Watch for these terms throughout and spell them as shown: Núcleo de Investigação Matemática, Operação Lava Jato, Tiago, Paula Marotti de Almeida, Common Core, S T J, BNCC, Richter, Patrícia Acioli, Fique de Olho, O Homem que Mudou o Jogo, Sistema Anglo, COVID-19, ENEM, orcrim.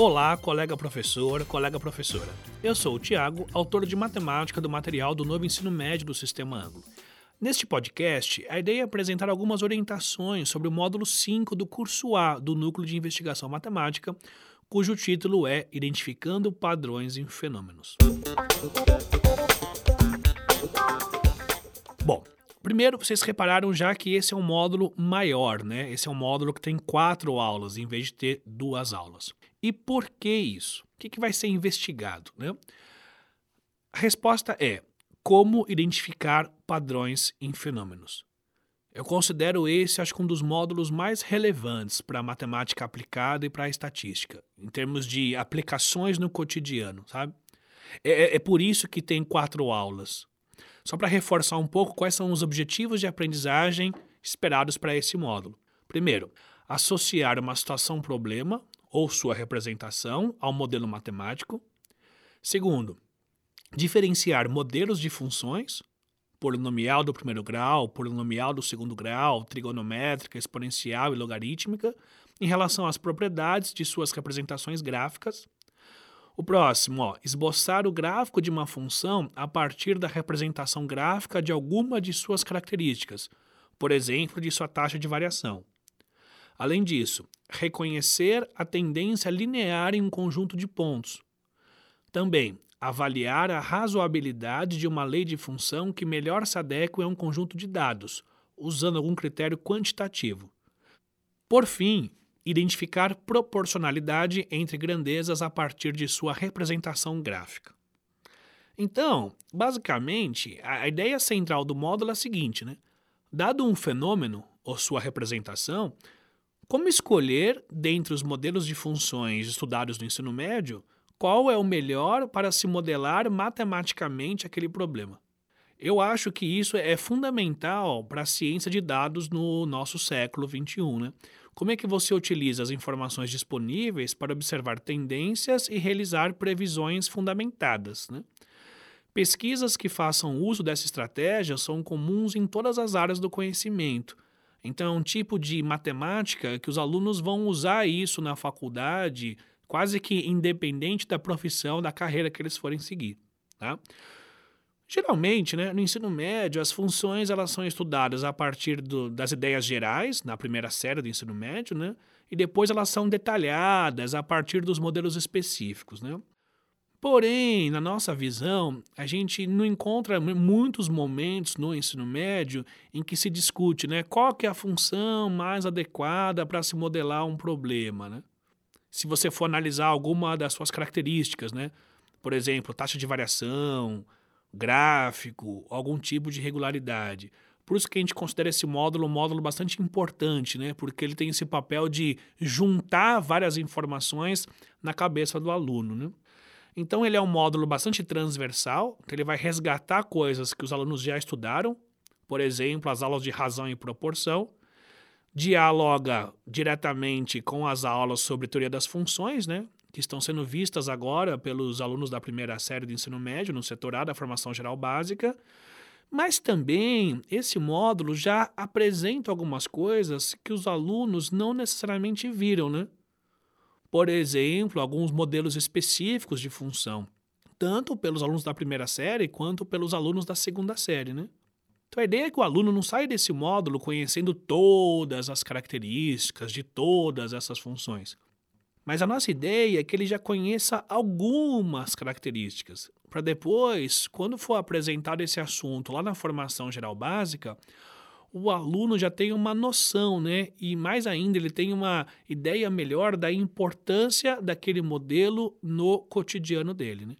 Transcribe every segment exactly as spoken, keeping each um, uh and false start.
Olá, colega professor, colega professora. Eu sou o Tiago, autor de matemática do material do novo ensino médio do Sistema Anglo. Neste podcast, a ideia é apresentar algumas orientações sobre o módulo cinco do curso A do Núcleo de Investigação Matemática, cujo título é Identificando Padrões em Fenômenos. Bom, primeiro, vocês repararam já que esse é um módulo maior, né? Esse é um módulo que tem quatro aulas, em vez de ter duas aulas. E por que isso? O que, que vai ser investigado, né? A resposta é como identificar padrões em fenômenos. Eu considero esse, acho que um dos módulos mais relevantes para a matemática aplicada e para a estatística, em termos de aplicações no cotidiano, sabe? É, é por isso que tem quatro aulas. Só para reforçar um pouco quais são os objetivos de aprendizagem esperados para esse módulo. Primeiro, associar uma situação-problema ou sua representação ao modelo matemático. Segundo, diferenciar modelos de funções, polinomial do primeiro grau, polinomial do segundo grau, trigonométrica, exponencial e logarítmica, em relação às propriedades de suas representações gráficas. O próximo, ó, esboçar o gráfico de uma função a partir da representação gráfica de alguma de suas características, por exemplo, de sua taxa de variação. Além disso, reconhecer a tendência linear em um conjunto de pontos. Também, avaliar a razoabilidade de uma lei de função que melhor se adeque a um conjunto de dados, usando algum critério quantitativo. Por fim, identificar proporcionalidade entre grandezas a partir de sua representação gráfica. Então, basicamente, a ideia central do módulo é a seguinte, né? Dado um fenômeno, ou sua representação, como escolher, dentre os modelos de funções estudados no ensino médio, qual é o melhor para se modelar matematicamente aquele problema? Eu acho que isso é fundamental para a ciência de dados no nosso século vinte e um, né? Como é que você utiliza as informações disponíveis para observar tendências e realizar previsões fundamentadas, né? Pesquisas que façam uso dessa estratégia são comuns em todas as áreas do conhecimento. Então, é um tipo de matemática que os alunos vão usar isso na faculdade, quase que independente da profissão, da carreira que eles forem seguir, tá? Geralmente, né, no ensino médio, as funções elas são estudadas a partir do, das ideias gerais, na primeira série do ensino médio, né, e depois elas são detalhadas a partir dos modelos específicos, né? Porém, na nossa visão, a gente não encontra muitos momentos no ensino médio em que se discute, né, qual que é a função mais adequada para se modelar um problema, né? Se você for analisar alguma das suas características, né, por exemplo, taxa de variação, gráfico, algum tipo de regularidade. Por isso que a gente considera esse módulo um módulo bastante importante, né? Porque ele tem esse papel de juntar várias informações na cabeça do aluno, né? Então, ele é um módulo bastante transversal, que ele vai resgatar coisas que os alunos já estudaram, por exemplo, as aulas de razão e proporção, dialoga diretamente com as aulas sobre teoria das funções, né? Que estão sendo vistas agora pelos alunos da primeira série do ensino médio, no setor A da Formação Geral Básica, mas também esse módulo já apresenta algumas coisas que os alunos não necessariamente viram, né? Por exemplo, alguns modelos específicos de função, tanto pelos alunos da primeira série quanto pelos alunos da segunda série, né? Então, a ideia é que o aluno não saia desse módulo conhecendo todas as características de todas essas funções. Mas a nossa ideia é que ele já conheça algumas características, para depois, quando for apresentado esse assunto lá na Formação Geral Básica, o aluno já tem uma noção, né? E mais ainda, ele tem uma ideia melhor da importância daquele modelo no cotidiano dele, né?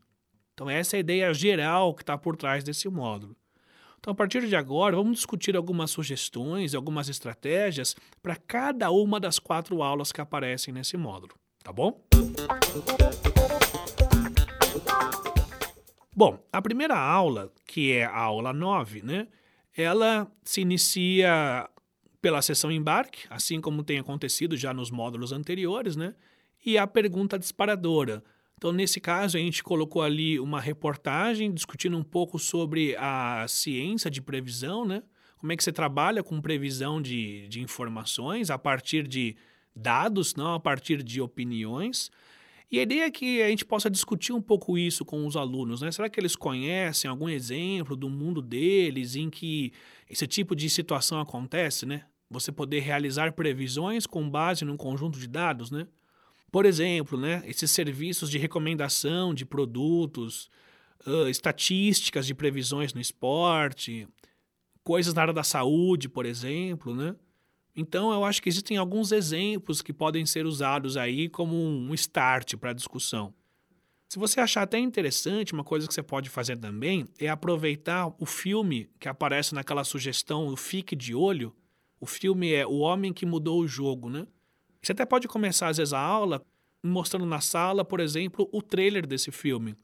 Então, essa é a ideia geral que está por trás desse módulo. Então, a partir de agora, vamos discutir algumas sugestões, algumas estratégias para cada uma das quatro aulas que aparecem nesse módulo. Tá bom? Bom, a primeira aula, que é a aula nove, né? Ela se inicia pela sessão embarque, assim como tem acontecido já nos módulos anteriores, né? E a pergunta disparadora. Então, nesse caso, a gente colocou ali uma reportagem discutindo um pouco sobre a ciência de previsão, né? Como é que você trabalha com previsão de, de informações a partir de dados, não a partir de opiniões, E a ideia é que a gente possa discutir um pouco isso com os alunos, né? Será que eles conhecem algum exemplo do mundo deles em que esse tipo de situação acontece, né? Você poder realizar previsões com base num conjunto de dados, né? Por exemplo, né, esses serviços de recomendação de produtos, uh, estatísticas de previsões no esporte, coisas na área da saúde, por exemplo, né? Então, eu acho que existem alguns exemplos que podem ser usados aí como um start para a discussão. Se você achar até interessante, uma coisa que você pode fazer também é aproveitar o filme que aparece naquela sugestão do Fique de Olho. O filme é O Homem que Mudou o Jogo, né? Você até pode começar, às vezes, a aula mostrando na sala, por exemplo, o trailer desse filme.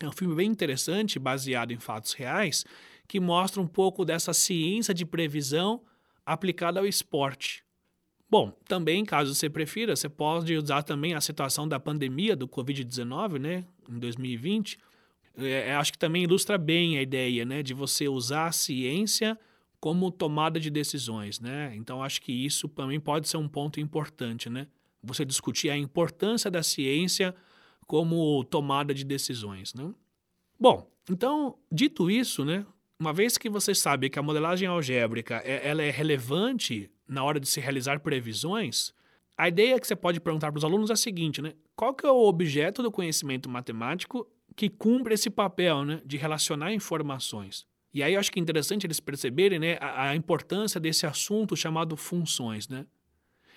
É um filme bem interessante, baseado em fatos reais, que mostra um pouco dessa ciência de previsão aplicada ao esporte. Bom, também, caso você prefira, você pode usar também a situação da pandemia do covid dezenove, né, em dois mil e vinte. É, acho que também ilustra bem a ideia, né, de você usar a ciência como tomada de decisões, né? Então, acho que isso também pode ser um ponto importante, né? Você discutir a importância da ciência como tomada de decisões, né? Bom, então, dito isso, né? Uma vez que você sabe que a modelagem algébrica ela é relevante na hora de se realizar previsões, a ideia que você pode perguntar para os alunos é a seguinte, né? Qual que é o objeto do conhecimento matemático que cumpre esse papel, né, de relacionar informações? E aí eu acho que é interessante eles perceberem, né, a, a importância desse assunto chamado funções, né?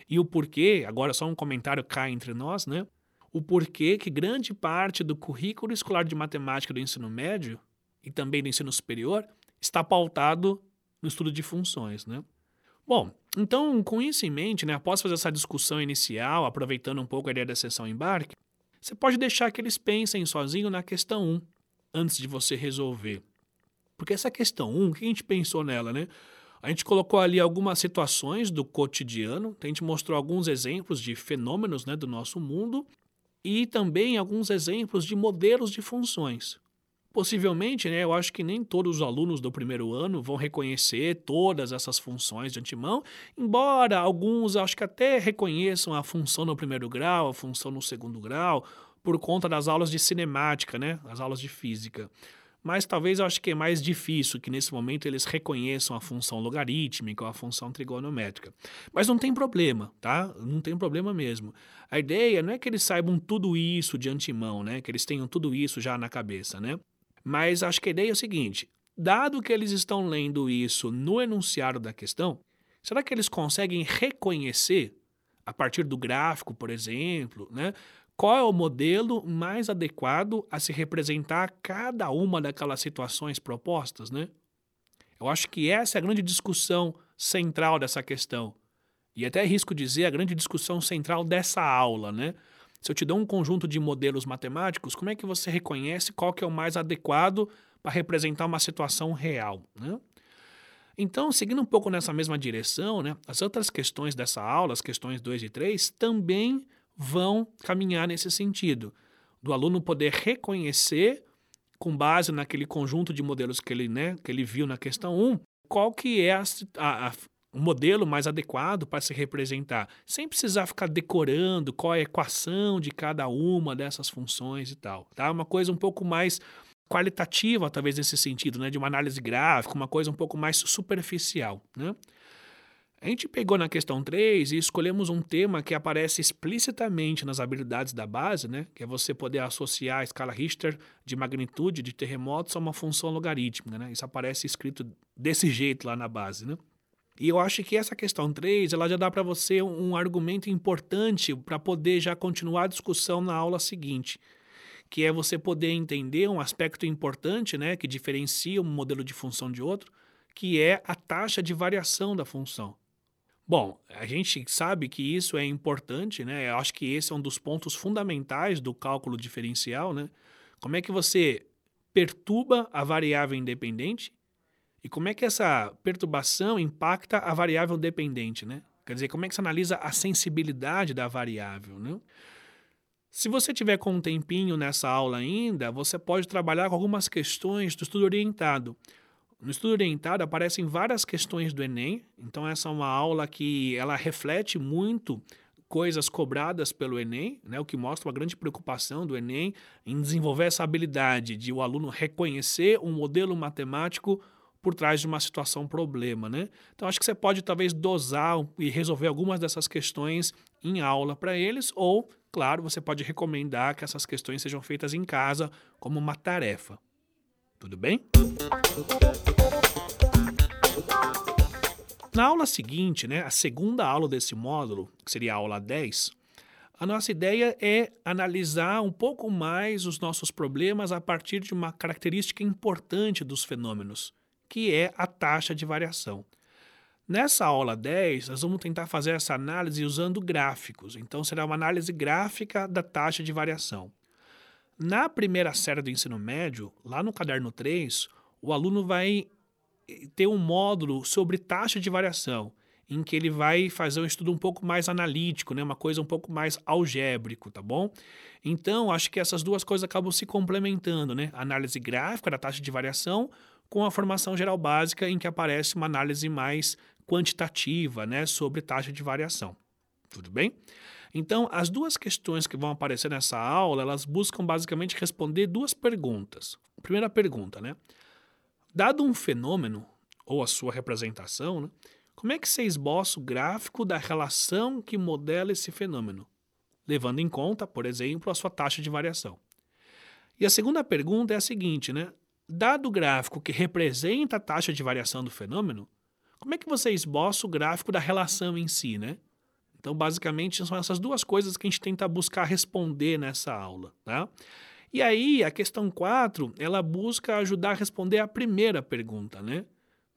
E o porquê, agora só um comentário cá entre nós, né? O porquê que grande parte do currículo escolar de matemática do ensino médio e também do ensino superior está pautado no estudo de funções, né? Bom, então com isso em mente, né, após fazer essa discussão inicial, aproveitando um pouco a ideia da sessão embarque, você pode deixar que eles pensem sozinho na questão um, antes de você resolver. Porque essa questão um, um, o que a gente pensou nela, né? A gente colocou ali algumas situações do cotidiano, a gente mostrou alguns exemplos de fenômenos, né, do nosso mundo e também alguns exemplos de modelos de funções. Possivelmente, né, eu acho que nem todos os alunos do primeiro ano vão reconhecer todas essas funções de antemão, embora alguns acho que até reconheçam a função no primeiro grau, a função no segundo grau, por conta das aulas de cinemática, né, as aulas de física. Mas talvez eu acho que é mais difícil que nesse momento eles reconheçam a função logarítmica ou a função trigonométrica. Mas não tem problema, tá? Não tem problema mesmo. A ideia não é que eles saibam tudo isso de antemão, né? Que eles tenham tudo isso já na cabeça, né? Mas acho que a ideia é o seguinte, dado que eles estão lendo isso no enunciado da questão, será que eles conseguem reconhecer, a partir do gráfico, por exemplo, né? Qual é o modelo mais adequado a se representar cada uma daquelas situações propostas, né? Eu acho que essa é a grande discussão central dessa questão. E até risco dizer a grande discussão central dessa aula, né? Se eu te dou um conjunto de modelos matemáticos, como é que você reconhece qual que é o mais adequado para representar uma situação real, né? Então, seguindo um pouco nessa mesma direção, né? As outras questões dessa aula, as questões dois e três, também vão caminhar nesse sentido, do aluno poder reconhecer, com base naquele conjunto de modelos que ele, né, que ele viu na questão um, qual que é a, a, a, o modelo mais adequado para se representar, sem precisar ficar decorando qual é a equação de cada uma dessas funções e tal. Tá? Uma coisa um pouco mais qualitativa, talvez, nesse sentido, né, de uma análise gráfica, uma coisa um pouco mais superficial, né? A gente pegou na questão três e escolhemos um tema que aparece explicitamente nas habilidades da base, né? Que é você poder associar a escala Richter de magnitude de terremotos a uma função logarítmica, né? Isso aparece escrito desse jeito lá na base, né? E eu acho que essa questão três, ela já dá para você um argumento importante para poder já continuar a discussão na aula seguinte, que é você poder entender um aspecto importante, né? Que diferencia um modelo de função de outro, que é a taxa de variação da função. Bom, a gente sabe que isso é importante, né? Eu acho que esse é um dos pontos fundamentais do cálculo diferencial, né? Como é que você perturba a variável independente e como é que essa perturbação impacta a variável dependente, né? Quer dizer, como é que você analisa a sensibilidade da variável, né? Se você tiver com um tempinho nessa aula ainda, você pode trabalhar com algumas questões do estudo orientado. No estudo orientado aparecem várias questões do Enem, então essa é uma aula que ela reflete muito coisas cobradas pelo Enem, né, o que mostra uma grande preocupação do Enem em desenvolver essa habilidade de o aluno reconhecer um modelo matemático por trás de uma situação problema, né? Então, acho que você pode talvez dosar e resolver algumas dessas questões em aula para eles ou, claro, você pode recomendar que essas questões sejam feitas em casa como uma tarefa. Tudo bem? Na aula seguinte, né, a segunda aula desse módulo, que seria a aula dez, a nossa ideia é analisar um pouco mais os nossos problemas a partir de uma característica importante dos fenômenos, que é a taxa de variação. Nessa aula dez, nós vamos tentar fazer essa análise usando gráficos. Então, será uma análise gráfica da taxa de variação. Na primeira série do ensino médio, lá no caderno três, o aluno vai ter um módulo sobre taxa de variação, em que ele vai fazer um estudo um pouco mais analítico, né? Uma coisa um pouco mais algébrico, tá bom? Então, acho que essas duas coisas acabam se complementando, né? A análise gráfica da taxa de variação com a formação geral básica, em que aparece uma análise mais quantitativa, né, sobre taxa de variação. Tudo bem? Então, as duas questões que vão aparecer nessa aula, elas buscam basicamente responder duas perguntas. Primeira pergunta, né? Dado um fenômeno, ou a sua representação, né, como é que você esboça o gráfico da relação que modela esse fenômeno? Levando em conta, por exemplo, a sua taxa de variação. E a segunda pergunta é a seguinte, né? Dado o gráfico que representa a taxa de variação do fenômeno, como é que você esboça o gráfico da relação em si, né? Então, basicamente, são essas duas coisas que a gente tenta buscar responder nessa aula, tá? E aí, a questão quatro, ela busca ajudar a responder a primeira pergunta, né?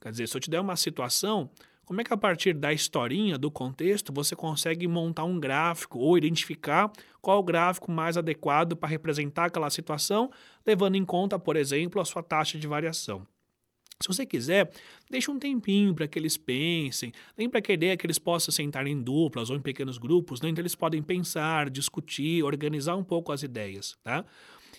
Quer dizer, se eu te der uma situação, como é que a partir da historinha, do contexto, você consegue montar um gráfico ou identificar qual o gráfico mais adequado para representar aquela situação, levando em conta, por exemplo, a sua taxa de variação. Se você quiser, deixa um tempinho para que eles pensem, nem para que a ideia é que eles possam sentar em duplas ou em pequenos grupos, né? Então eles podem pensar, discutir, organizar um pouco as ideias, tá?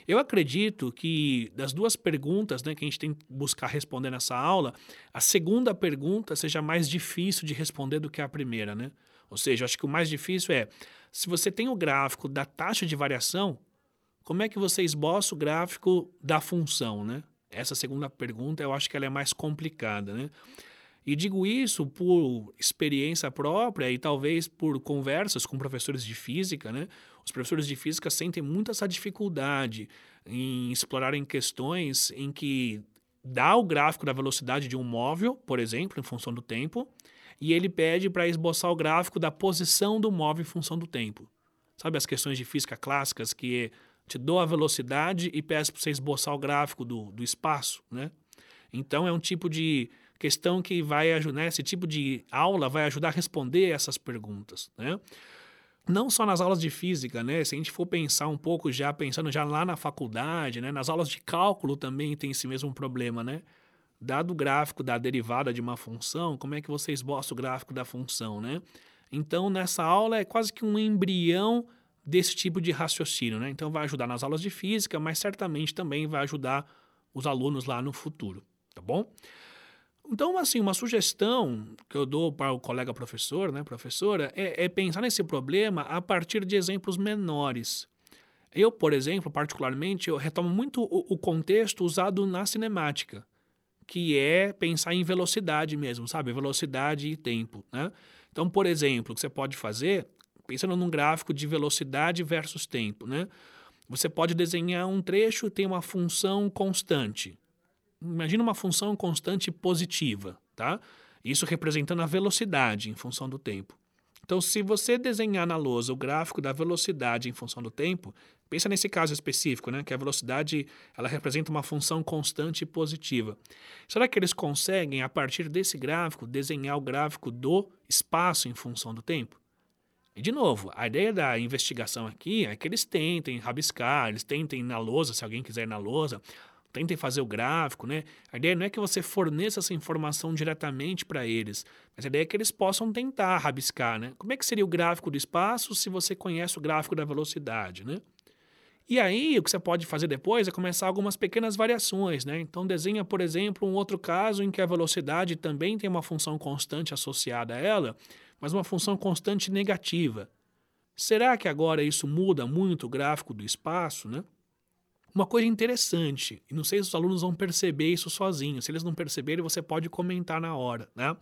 Eu acredito que das duas perguntas, né, que a gente tem que buscar responder nessa aula, a segunda pergunta seja mais difícil de responder do que a primeira, né? Ou seja, eu acho que o mais difícil é, se você tem o gráfico da taxa de variação, como é que você esboça o gráfico da função, né? Essa segunda pergunta eu acho que ela é mais complicada, né? E digo isso por experiência própria e talvez por conversas com professores de física, né? Os professores de física sentem muito essa dificuldade em explorarem questões em que dá o gráfico da velocidade de um móvel, por exemplo, em função do tempo, e ele pede para esboçar o gráfico da posição do móvel em função do tempo. Sabe as questões de física clássicas que te dou a velocidade e peço para você esboçar o gráfico do, do espaço, né? Então é um tipo de questão que vai ajudar, né, esse tipo de aula vai ajudar a responder essas perguntas, né? Não só nas aulas de física, né? Se a gente for pensar um pouco já, pensando já lá na faculdade, né? Nas aulas de cálculo também tem esse mesmo problema, né? Dado o gráfico da derivada de uma função, como é que você esboça o gráfico da função, né? Então, nessa aula é quase que um embrião desse tipo de raciocínio, né? Então, vai ajudar nas aulas de física, mas certamente também vai ajudar os alunos lá no futuro, tá bom? Então, assim, uma sugestão que eu dou para o colega professor, né, professora, é, é pensar nesse problema a partir de exemplos menores. Eu, por exemplo, particularmente, eu retomo muito o, o contexto usado na cinemática, que é pensar em velocidade mesmo, sabe? Velocidade e tempo, né? Então, por exemplo, o que você pode fazer, pensando num gráfico de velocidade versus tempo, né? Você pode desenhar um trecho e tem uma função constante. Imagina uma função constante positiva, tá? Isso representando a velocidade em função do tempo. Então, se você desenhar na lousa o gráfico da velocidade em função do tempo, pensa nesse caso específico, né? Que a velocidade, ela representa uma função constante positiva. Será que eles conseguem, a partir desse gráfico, desenhar o gráfico do espaço em função do tempo? E, de novo, a ideia da investigação aqui é que eles tentem rabiscar, eles tentem na lousa, se alguém quiser ir na lousa, tentem fazer o gráfico, né? A ideia não é que você forneça essa informação diretamente para eles, mas a ideia é que eles possam tentar rabiscar, né? Como é que seria o gráfico do espaço se você conhece o gráfico da velocidade, né? E aí, o que você pode fazer depois é começar algumas pequenas variações, né? Então, desenha, por exemplo, um outro caso em que a velocidade também tem uma função constante associada a ela, mas uma função constante negativa. Será que agora isso muda muito o gráfico do espaço, né? Uma coisa interessante, e não sei se os alunos vão perceber isso sozinhos, se eles não perceberem, você pode comentar na hora, né?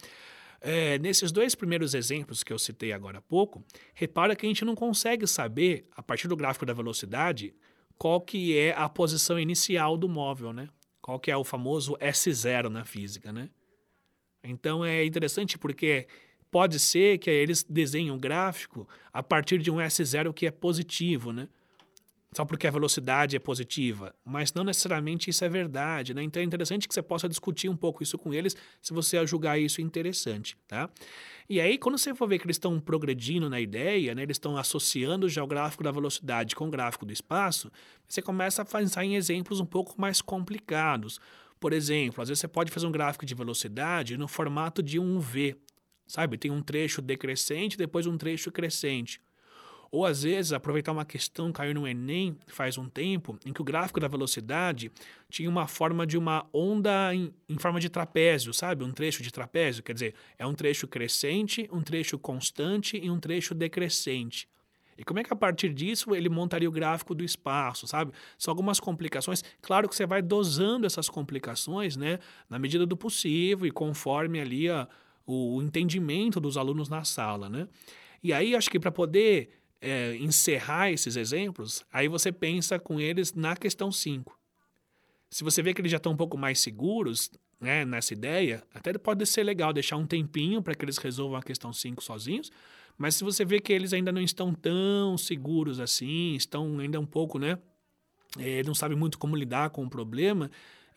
É, nesses dois primeiros exemplos que eu citei agora há pouco, repara que a gente não consegue saber, a partir do gráfico da velocidade, qual que é a posição inicial do móvel, né? Qual que é o famoso S zero na física, né? Então é interessante porque pode ser que eles desenhem um gráfico a partir de um S zero que é positivo, né? Só porque a velocidade é positiva, mas não necessariamente isso é verdade, né? Então é interessante que você possa discutir um pouco isso com eles, se você julgar isso interessante, tá? E aí, quando você for ver que eles estão progredindo na ideia, né? Eles estão associando já o gráfico da velocidade com o gráfico do espaço, você começa a pensar em exemplos um pouco mais complicados. Por exemplo, às vezes você pode fazer um gráfico de velocidade no formato de um V, sabe? Tem um trecho decrescente, depois um trecho crescente. Ou, às vezes, aproveitar uma questão, caiu no Enem faz um tempo, em que o gráfico da velocidade tinha uma forma de uma onda em, em forma de trapézio, sabe? Um trecho de trapézio, quer dizer, é um trecho crescente, um trecho constante e um trecho decrescente. E como é que a partir disso ele montaria o gráfico do espaço, sabe? São algumas complicações. Claro que você vai dosando essas complicações, né? Na medida do possível e conforme ali a, o, o entendimento dos alunos na sala, né? E aí, acho que para poder... É, encerrar esses exemplos, aí você pensa com eles na questão cinco. Se você vê que eles já estão um pouco mais seguros, né, nessa ideia, até pode ser legal deixar um tempinho para que eles resolvam a questão cinco sozinhos, mas se você vê que eles ainda não estão tão seguros assim, estão ainda um pouco, né, é, não sabem muito como lidar com o problema,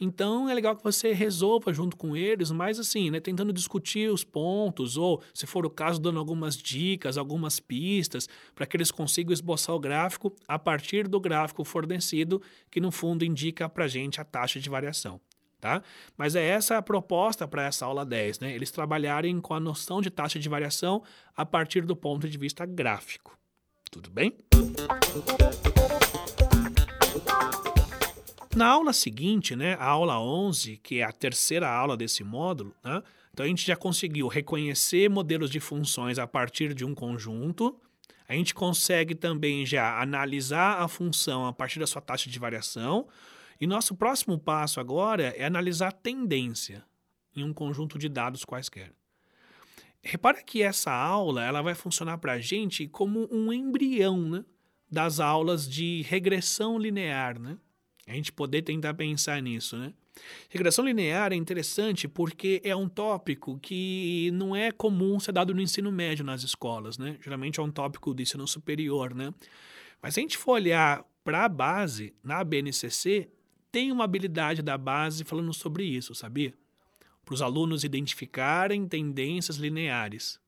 então é legal que você resolva junto com eles, mas assim, né, tentando discutir os pontos ou, se for o caso, dando algumas dicas, algumas pistas para que eles consigam esboçar o gráfico a partir do gráfico fornecido, que no fundo indica para a gente a taxa de variação, tá? Mas é essa a proposta para essa aula dez, né? Eles trabalharem com a noção de taxa de variação a partir do ponto de vista gráfico. Tudo bem? Na aula seguinte, né, a aula onze, que é a terceira aula desse módulo, né, então a gente já conseguiu reconhecer modelos de funções a partir de um conjunto, a gente consegue também já analisar a função a partir da sua taxa de variação, e nosso próximo passo agora é analisar a tendência em um conjunto de dados quaisquer. Repara que essa aula ela vai funcionar para a gente como um embrião, né, das aulas de regressão linear, né? A gente poder tentar pensar nisso, né? Regressão linear é interessante porque é um tópico que não é comum ser dado no ensino médio nas escolas, né? Geralmente é um tópico do ensino superior, né? Mas se a gente for olhar para a base, na B N C C, tem uma habilidade da base falando sobre isso, sabia? Para os alunos identificarem tendências lineares.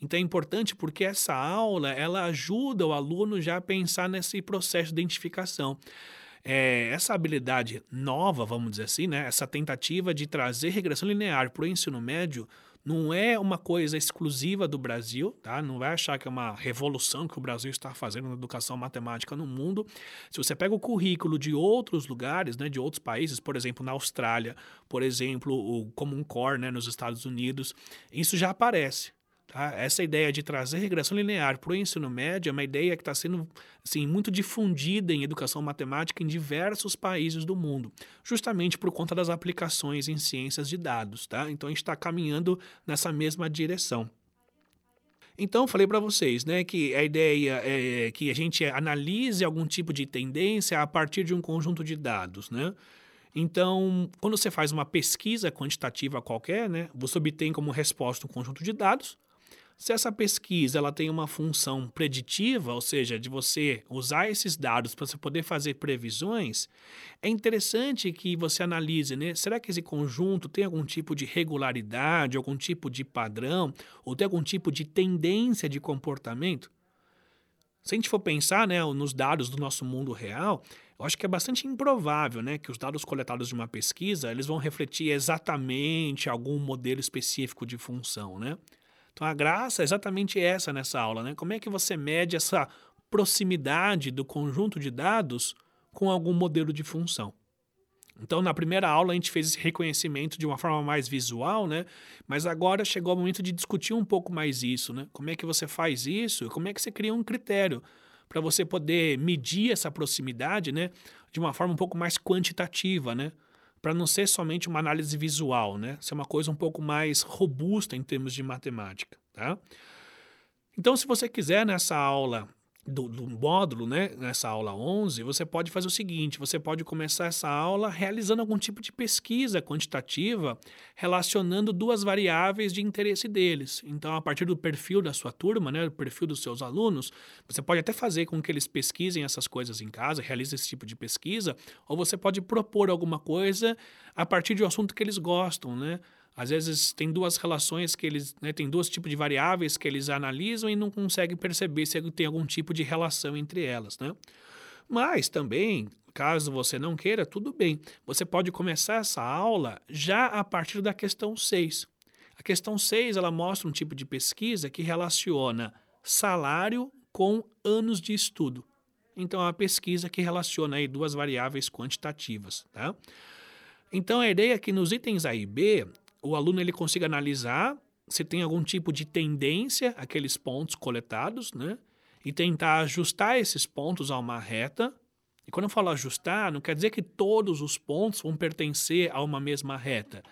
Então é importante porque essa aula, ela ajuda o aluno já a pensar nesse processo de identificação. É, essa habilidade nova, vamos dizer assim, né? Essa tentativa de trazer regressão linear para o ensino médio não é uma coisa exclusiva do Brasil, tá? Não vai achar que é uma revolução que o Brasil está fazendo na educação matemática no mundo. Se você pega o currículo de outros lugares, né, de outros países, por exemplo, na Austrália, por exemplo, o Common Core, né, nos Estados Unidos, isso já aparece. Tá? Essa ideia de trazer regressão linear para o ensino médio é uma ideia que está sendo assim, muito difundida em educação matemática em diversos países do mundo, justamente por conta das aplicações em ciências de dados. Tá? Então, a gente está caminhando nessa mesma direção. Então, falei para vocês, né, que a ideia é que a gente analise algum tipo de tendência a partir de um conjunto de dados, né? Então, quando você faz uma pesquisa quantitativa qualquer, né, você obtém como resposta um conjunto de dados. Se essa pesquisa ela tem uma função preditiva, ou seja, de você usar esses dados para você poder fazer previsões, é interessante que você analise, né? Será que esse conjunto tem algum tipo de regularidade, algum tipo de padrão, ou tem algum tipo de tendência de comportamento? Se a gente for pensar, né, nos dados do nosso mundo real, eu acho que é bastante improvável, né, que os dados coletados de uma pesquisa eles vão refletir exatamente algum modelo específico de função, né? Então, a graça é exatamente essa nessa aula, né? Como é que você mede essa proximidade do conjunto de dados com algum modelo de função? Então, na primeira aula, a gente fez esse reconhecimento de uma forma mais visual, né? Mas agora chegou o momento de discutir um pouco mais isso, né? Como é que você faz isso? Como é que você cria um critério para você poder medir essa proximidade, né? De uma forma um pouco mais quantitativa, né? Para não ser somente uma análise visual, né? Ser uma coisa um pouco mais robusta em termos de matemática, tá? Então, se você quiser nessa aula... Do, do módulo, né, nessa aula onze, você pode fazer o seguinte, você pode começar essa aula realizando algum tipo de pesquisa quantitativa relacionando duas variáveis de interesse deles. Então, a partir do perfil da sua turma, né, do perfil dos seus alunos, você pode até fazer com que eles pesquisem essas coisas em casa, realizem esse tipo de pesquisa, ou você pode propor alguma coisa a partir de um assunto que eles gostam, né? Às vezes tem duas relações que eles, né, tem dois tipos de variáveis que eles analisam e não conseguem perceber se tem algum tipo de relação entre elas, né? Mas também, caso você não queira, tudo bem. Você pode começar essa aula já a partir da questão seis. A questão seis, ela mostra um tipo de pesquisa que relaciona salário com anos de estudo. Então, é uma pesquisa que relaciona aí duas variáveis quantitativas, tá? Então, a ideia é que nos itens A e B... o aluno ele consiga analisar se tem algum tipo de tendência àqueles pontos coletados, né? E tentar ajustar esses pontos a uma reta. E quando eu falo ajustar, não quer dizer que todos os pontos vão pertencer a uma mesma reta,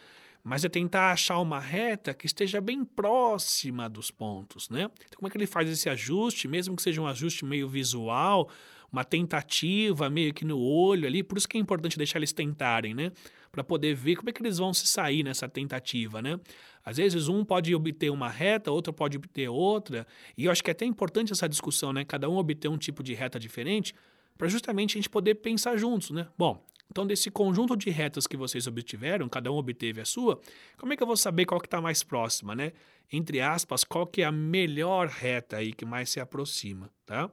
mas é tentar achar uma reta que esteja bem próxima dos pontos, né? Então, como é que ele faz esse ajuste, mesmo que seja um ajuste meio visual, uma tentativa meio que no olho ali, por isso que é importante deixar eles tentarem, né? Para poder ver como é que eles vão se sair nessa tentativa, né? Às vezes um pode obter uma reta, outro pode obter outra, e eu acho que é até importante essa discussão, né? Cada um obter um tipo de reta diferente, para justamente a gente poder pensar juntos, né? Bom, então desse conjunto de retas que vocês obtiveram, cada um obteve a sua, como é que eu vou saber qual que está mais próxima, né? Entre aspas, qual que é a melhor reta aí que mais se aproxima, tá?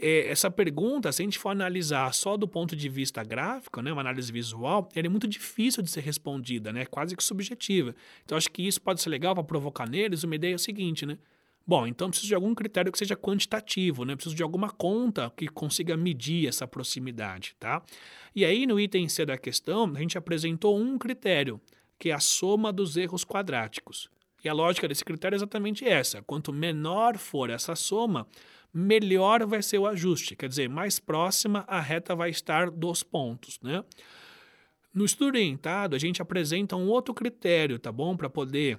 Essa pergunta, se a gente for analisar só do ponto de vista gráfico, né, uma análise visual, ela é muito difícil de ser respondida, né, quase que subjetiva. Então, acho que isso pode ser legal para provocar neles uma ideia seguinte, né? Bom, então preciso de algum critério que seja quantitativo, né? Preciso de alguma conta que consiga medir essa proximidade, tá? E aí, no item C da questão, a gente apresentou um critério, que é a soma dos erros quadráticos. E a lógica desse critério é exatamente essa. Quanto menor for essa soma, melhor vai ser o ajuste, quer dizer, mais próxima a reta vai estar dos pontos, né? No estudo orientado, a gente apresenta um outro critério, tá bom? Para poder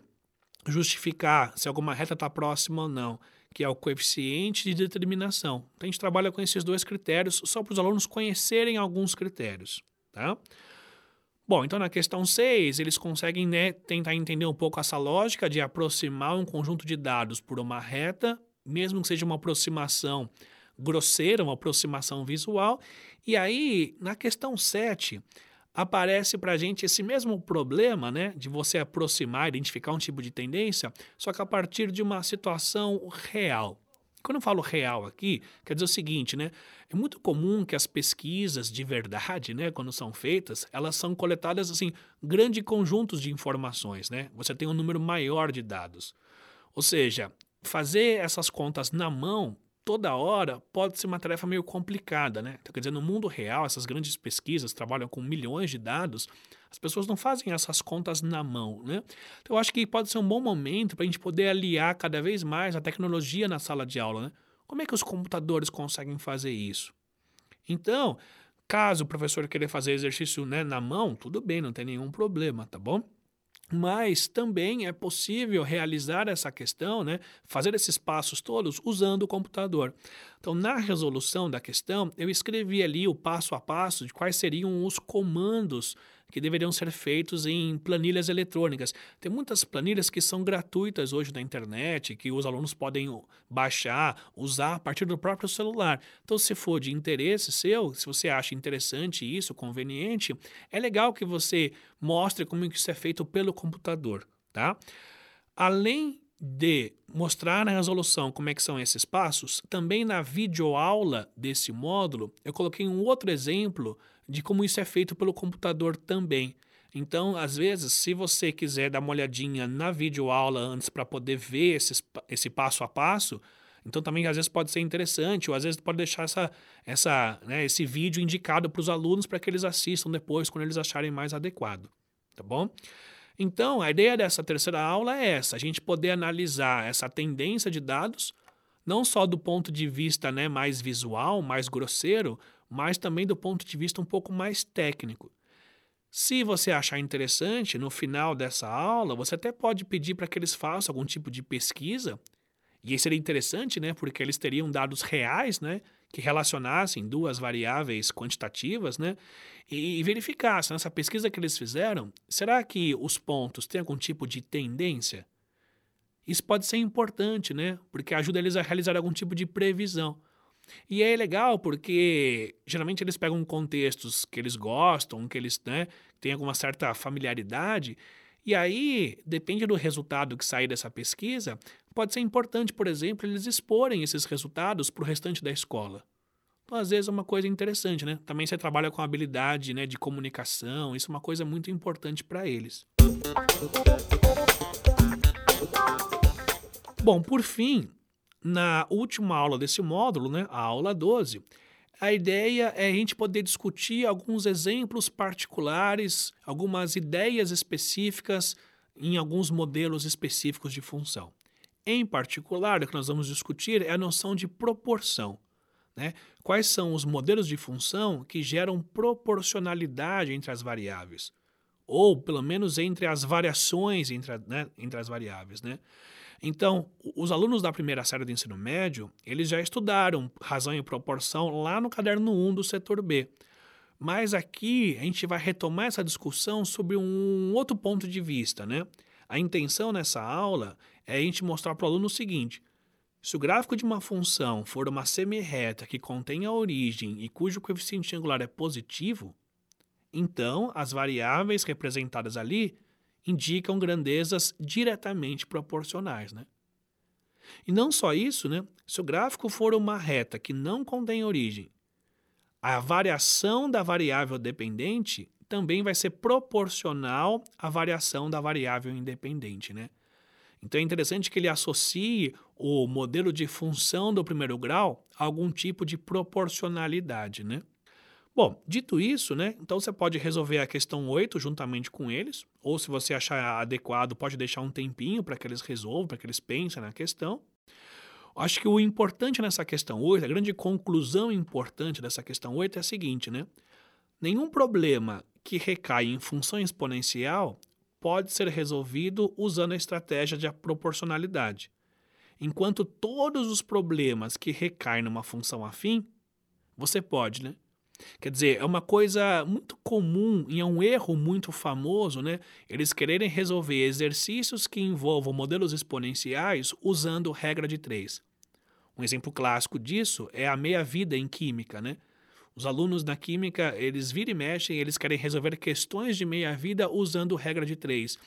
justificar se alguma reta está próxima ou não, que é o coeficiente de determinação. Então, a gente trabalha com esses dois critérios só para os alunos conhecerem alguns critérios, tá? Bom, então na questão seis, eles conseguem, né, tentar entender um pouco essa lógica de aproximar um conjunto de dados por uma reta, mesmo que seja uma aproximação grosseira, uma aproximação visual. E aí, na questão sete, aparece para a gente esse mesmo problema, né, de você aproximar, identificar um tipo de tendência, só que a partir de uma situação real. Quando eu falo real aqui, quer dizer o seguinte, né? É muito comum que as pesquisas de verdade, né, quando são feitas, elas são coletadas, assim, grandes conjuntos de informações, né? Você tem um número maior de dados. Ou seja, fazer essas contas na mão toda hora pode ser uma tarefa meio complicada, né? Então, quer dizer, no mundo real, essas grandes pesquisas trabalham com milhões de dados, as pessoas não fazem essas contas na mão, né? Então, eu acho que pode ser um bom momento para a gente poder aliar cada vez mais a tecnologia na sala de aula, né? Como é que os computadores conseguem fazer isso? Então, caso o professor queira fazer exercício, né, na mão, tudo bem, não tem nenhum problema, tá bom? Mas também é possível realizar essa questão, né, fazer esses passos todos usando o computador. Então, na resolução da questão, eu escrevi ali o passo a passo de quais seriam os comandos que deveriam ser feitos em planilhas eletrônicas. Tem muitas planilhas que são gratuitas hoje na internet, que os alunos podem baixar, usar a partir do próprio celular. Então, se for de interesse seu, se você acha interessante isso, conveniente, é legal que você mostre como isso é feito pelo computador, tá? Além de mostrar na resolução como é que são esses passos, também na videoaula desse módulo, eu coloquei um outro exemplo de como isso é feito pelo computador também. Então, às vezes, se você quiser dar uma olhadinha na videoaula antes para poder ver esses, esse passo a passo, Então também às vezes pode ser interessante, ou às vezes pode deixar essa, essa, né, esse vídeo indicado para os alunos para que eles assistam depois quando eles acharem mais adequado, tá bom? Então a ideia dessa terceira aula é essa, a gente poder analisar essa tendência de dados, não só do ponto de vista, né, mais visual, mais grosseiro, mas também do ponto de vista um pouco mais técnico. Se você achar interessante, no final dessa aula, você até pode pedir para que eles façam algum tipo de pesquisa. E isso seria interessante, né? Porque eles teriam dados reais, né? Que relacionassem duas variáveis quantitativas, né? E, e verificassem nessa pesquisa que eles fizeram, será que os pontos têm algum tipo de tendência? Isso pode ser importante, né? Porque ajuda eles a realizar algum tipo de previsão. E é legal porque geralmente eles pegam contextos que eles gostam, que eles, né, têm alguma certa familiaridade, e aí, depende do resultado que sair dessa pesquisa, pode ser importante, por exemplo, eles exporem esses resultados para o restante da escola. Então, às vezes é uma coisa interessante, né? Também você trabalha com habilidade, né, de comunicação, isso é uma coisa muito importante para eles. Bom, por fim, na última aula desse módulo, né, a aula doze, a ideia é a gente poder discutir alguns exemplos particulares, algumas ideias específicas em alguns modelos específicos de função. Em particular, o que nós vamos discutir é a noção de proporção, né? Quais são os modelos de função que geram proporcionalidade entre as variáveis, ou pelo menos entre as variações entre, né, entre as variáveis, né? Então, os alunos da primeira série do ensino médio, eles já estudaram razão e proporção lá no caderno um do setor B. Mas aqui a gente vai retomar essa discussão sobre um outro ponto de vista, né? A intenção nessa aula é a gente mostrar para o aluno o seguinte: se o gráfico de uma função for uma semirreta que contém a origem e cujo coeficiente angular é positivo, então as variáveis representadas ali indicam grandezas diretamente proporcionais, né? E não só isso, né? Se o gráfico for uma reta que não contém origem, a variação da variável dependente também vai ser proporcional à variação da variável independente, né? Então é interessante que ele associe o modelo de função do primeiro grau a algum tipo de proporcionalidade, né? Bom, dito isso, né, então você pode resolver a questão oito juntamente com eles, ou se você achar adequado, pode deixar um tempinho para que eles resolvam, para que eles pensem na questão. Acho que o importante nessa questão oito, a grande conclusão importante dessa questão oito é a seguinte, né? Nenhum problema que recai em função exponencial pode ser resolvido usando a estratégia de proporcionalidade, enquanto todos os problemas que recaem numa função afim, você pode, né? Quer dizer, é uma coisa muito comum e é um erro muito famoso, né? Eles quererem resolver exercícios que envolvam modelos exponenciais usando regra de três. Um exemplo clássico disso é a meia-vida em química, né? Os alunos na química, eles viram e mexem, eles querem resolver questões de meia-vida usando regra de três.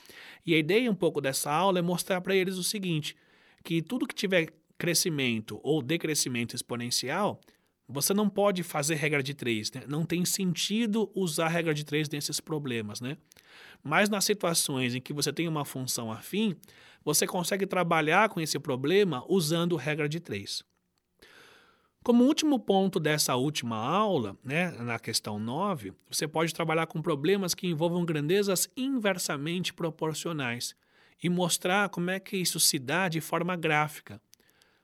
E a ideia um pouco dessa aula é mostrar para eles o seguinte, que tudo que tiver crescimento ou decrescimento exponencial, você não pode fazer regra de três, né? Não tem sentido usar regra de três nesses problemas, né? Mas nas situações em que você tem uma função afim, você consegue trabalhar com esse problema usando regra de três. Como último ponto dessa última aula, né, na questão nove, você pode trabalhar com problemas que envolvam grandezas inversamente proporcionais e mostrar como é que isso se dá de forma gráfica.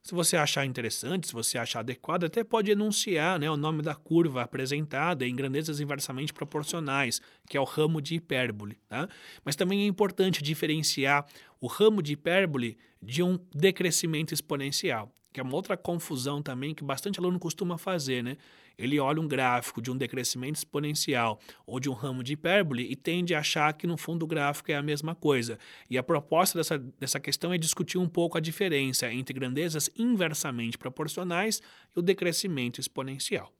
Se você achar interessante, se você achar adequado, até pode enunciar, né, o nome da curva apresentada em grandezas inversamente proporcionais, que é o ramo de hipérbole, tá? Mas também é importante diferenciar o ramo de hipérbole de um decrescimento exponencial, que é uma outra confusão também que bastante aluno costuma fazer, né? Ele olha um gráfico de um decrescimento exponencial ou de um ramo de hipérbole e tende a achar que no fundo o gráfico é a mesma coisa. E a proposta dessa, dessa questão é discutir um pouco a diferença entre grandezas inversamente proporcionais e o decrescimento exponencial.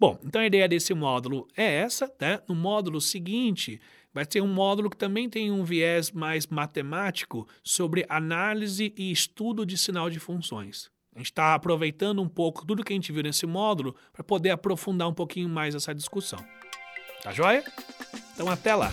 Bom, então a ideia desse módulo é essa, né? No módulo seguinte, vai ter um módulo que também tem um viés mais matemático sobre análise e estudo de sinal de funções. A gente está aproveitando um pouco tudo que a gente viu nesse módulo para poder aprofundar um pouquinho mais essa discussão. Tá joia? Então até lá!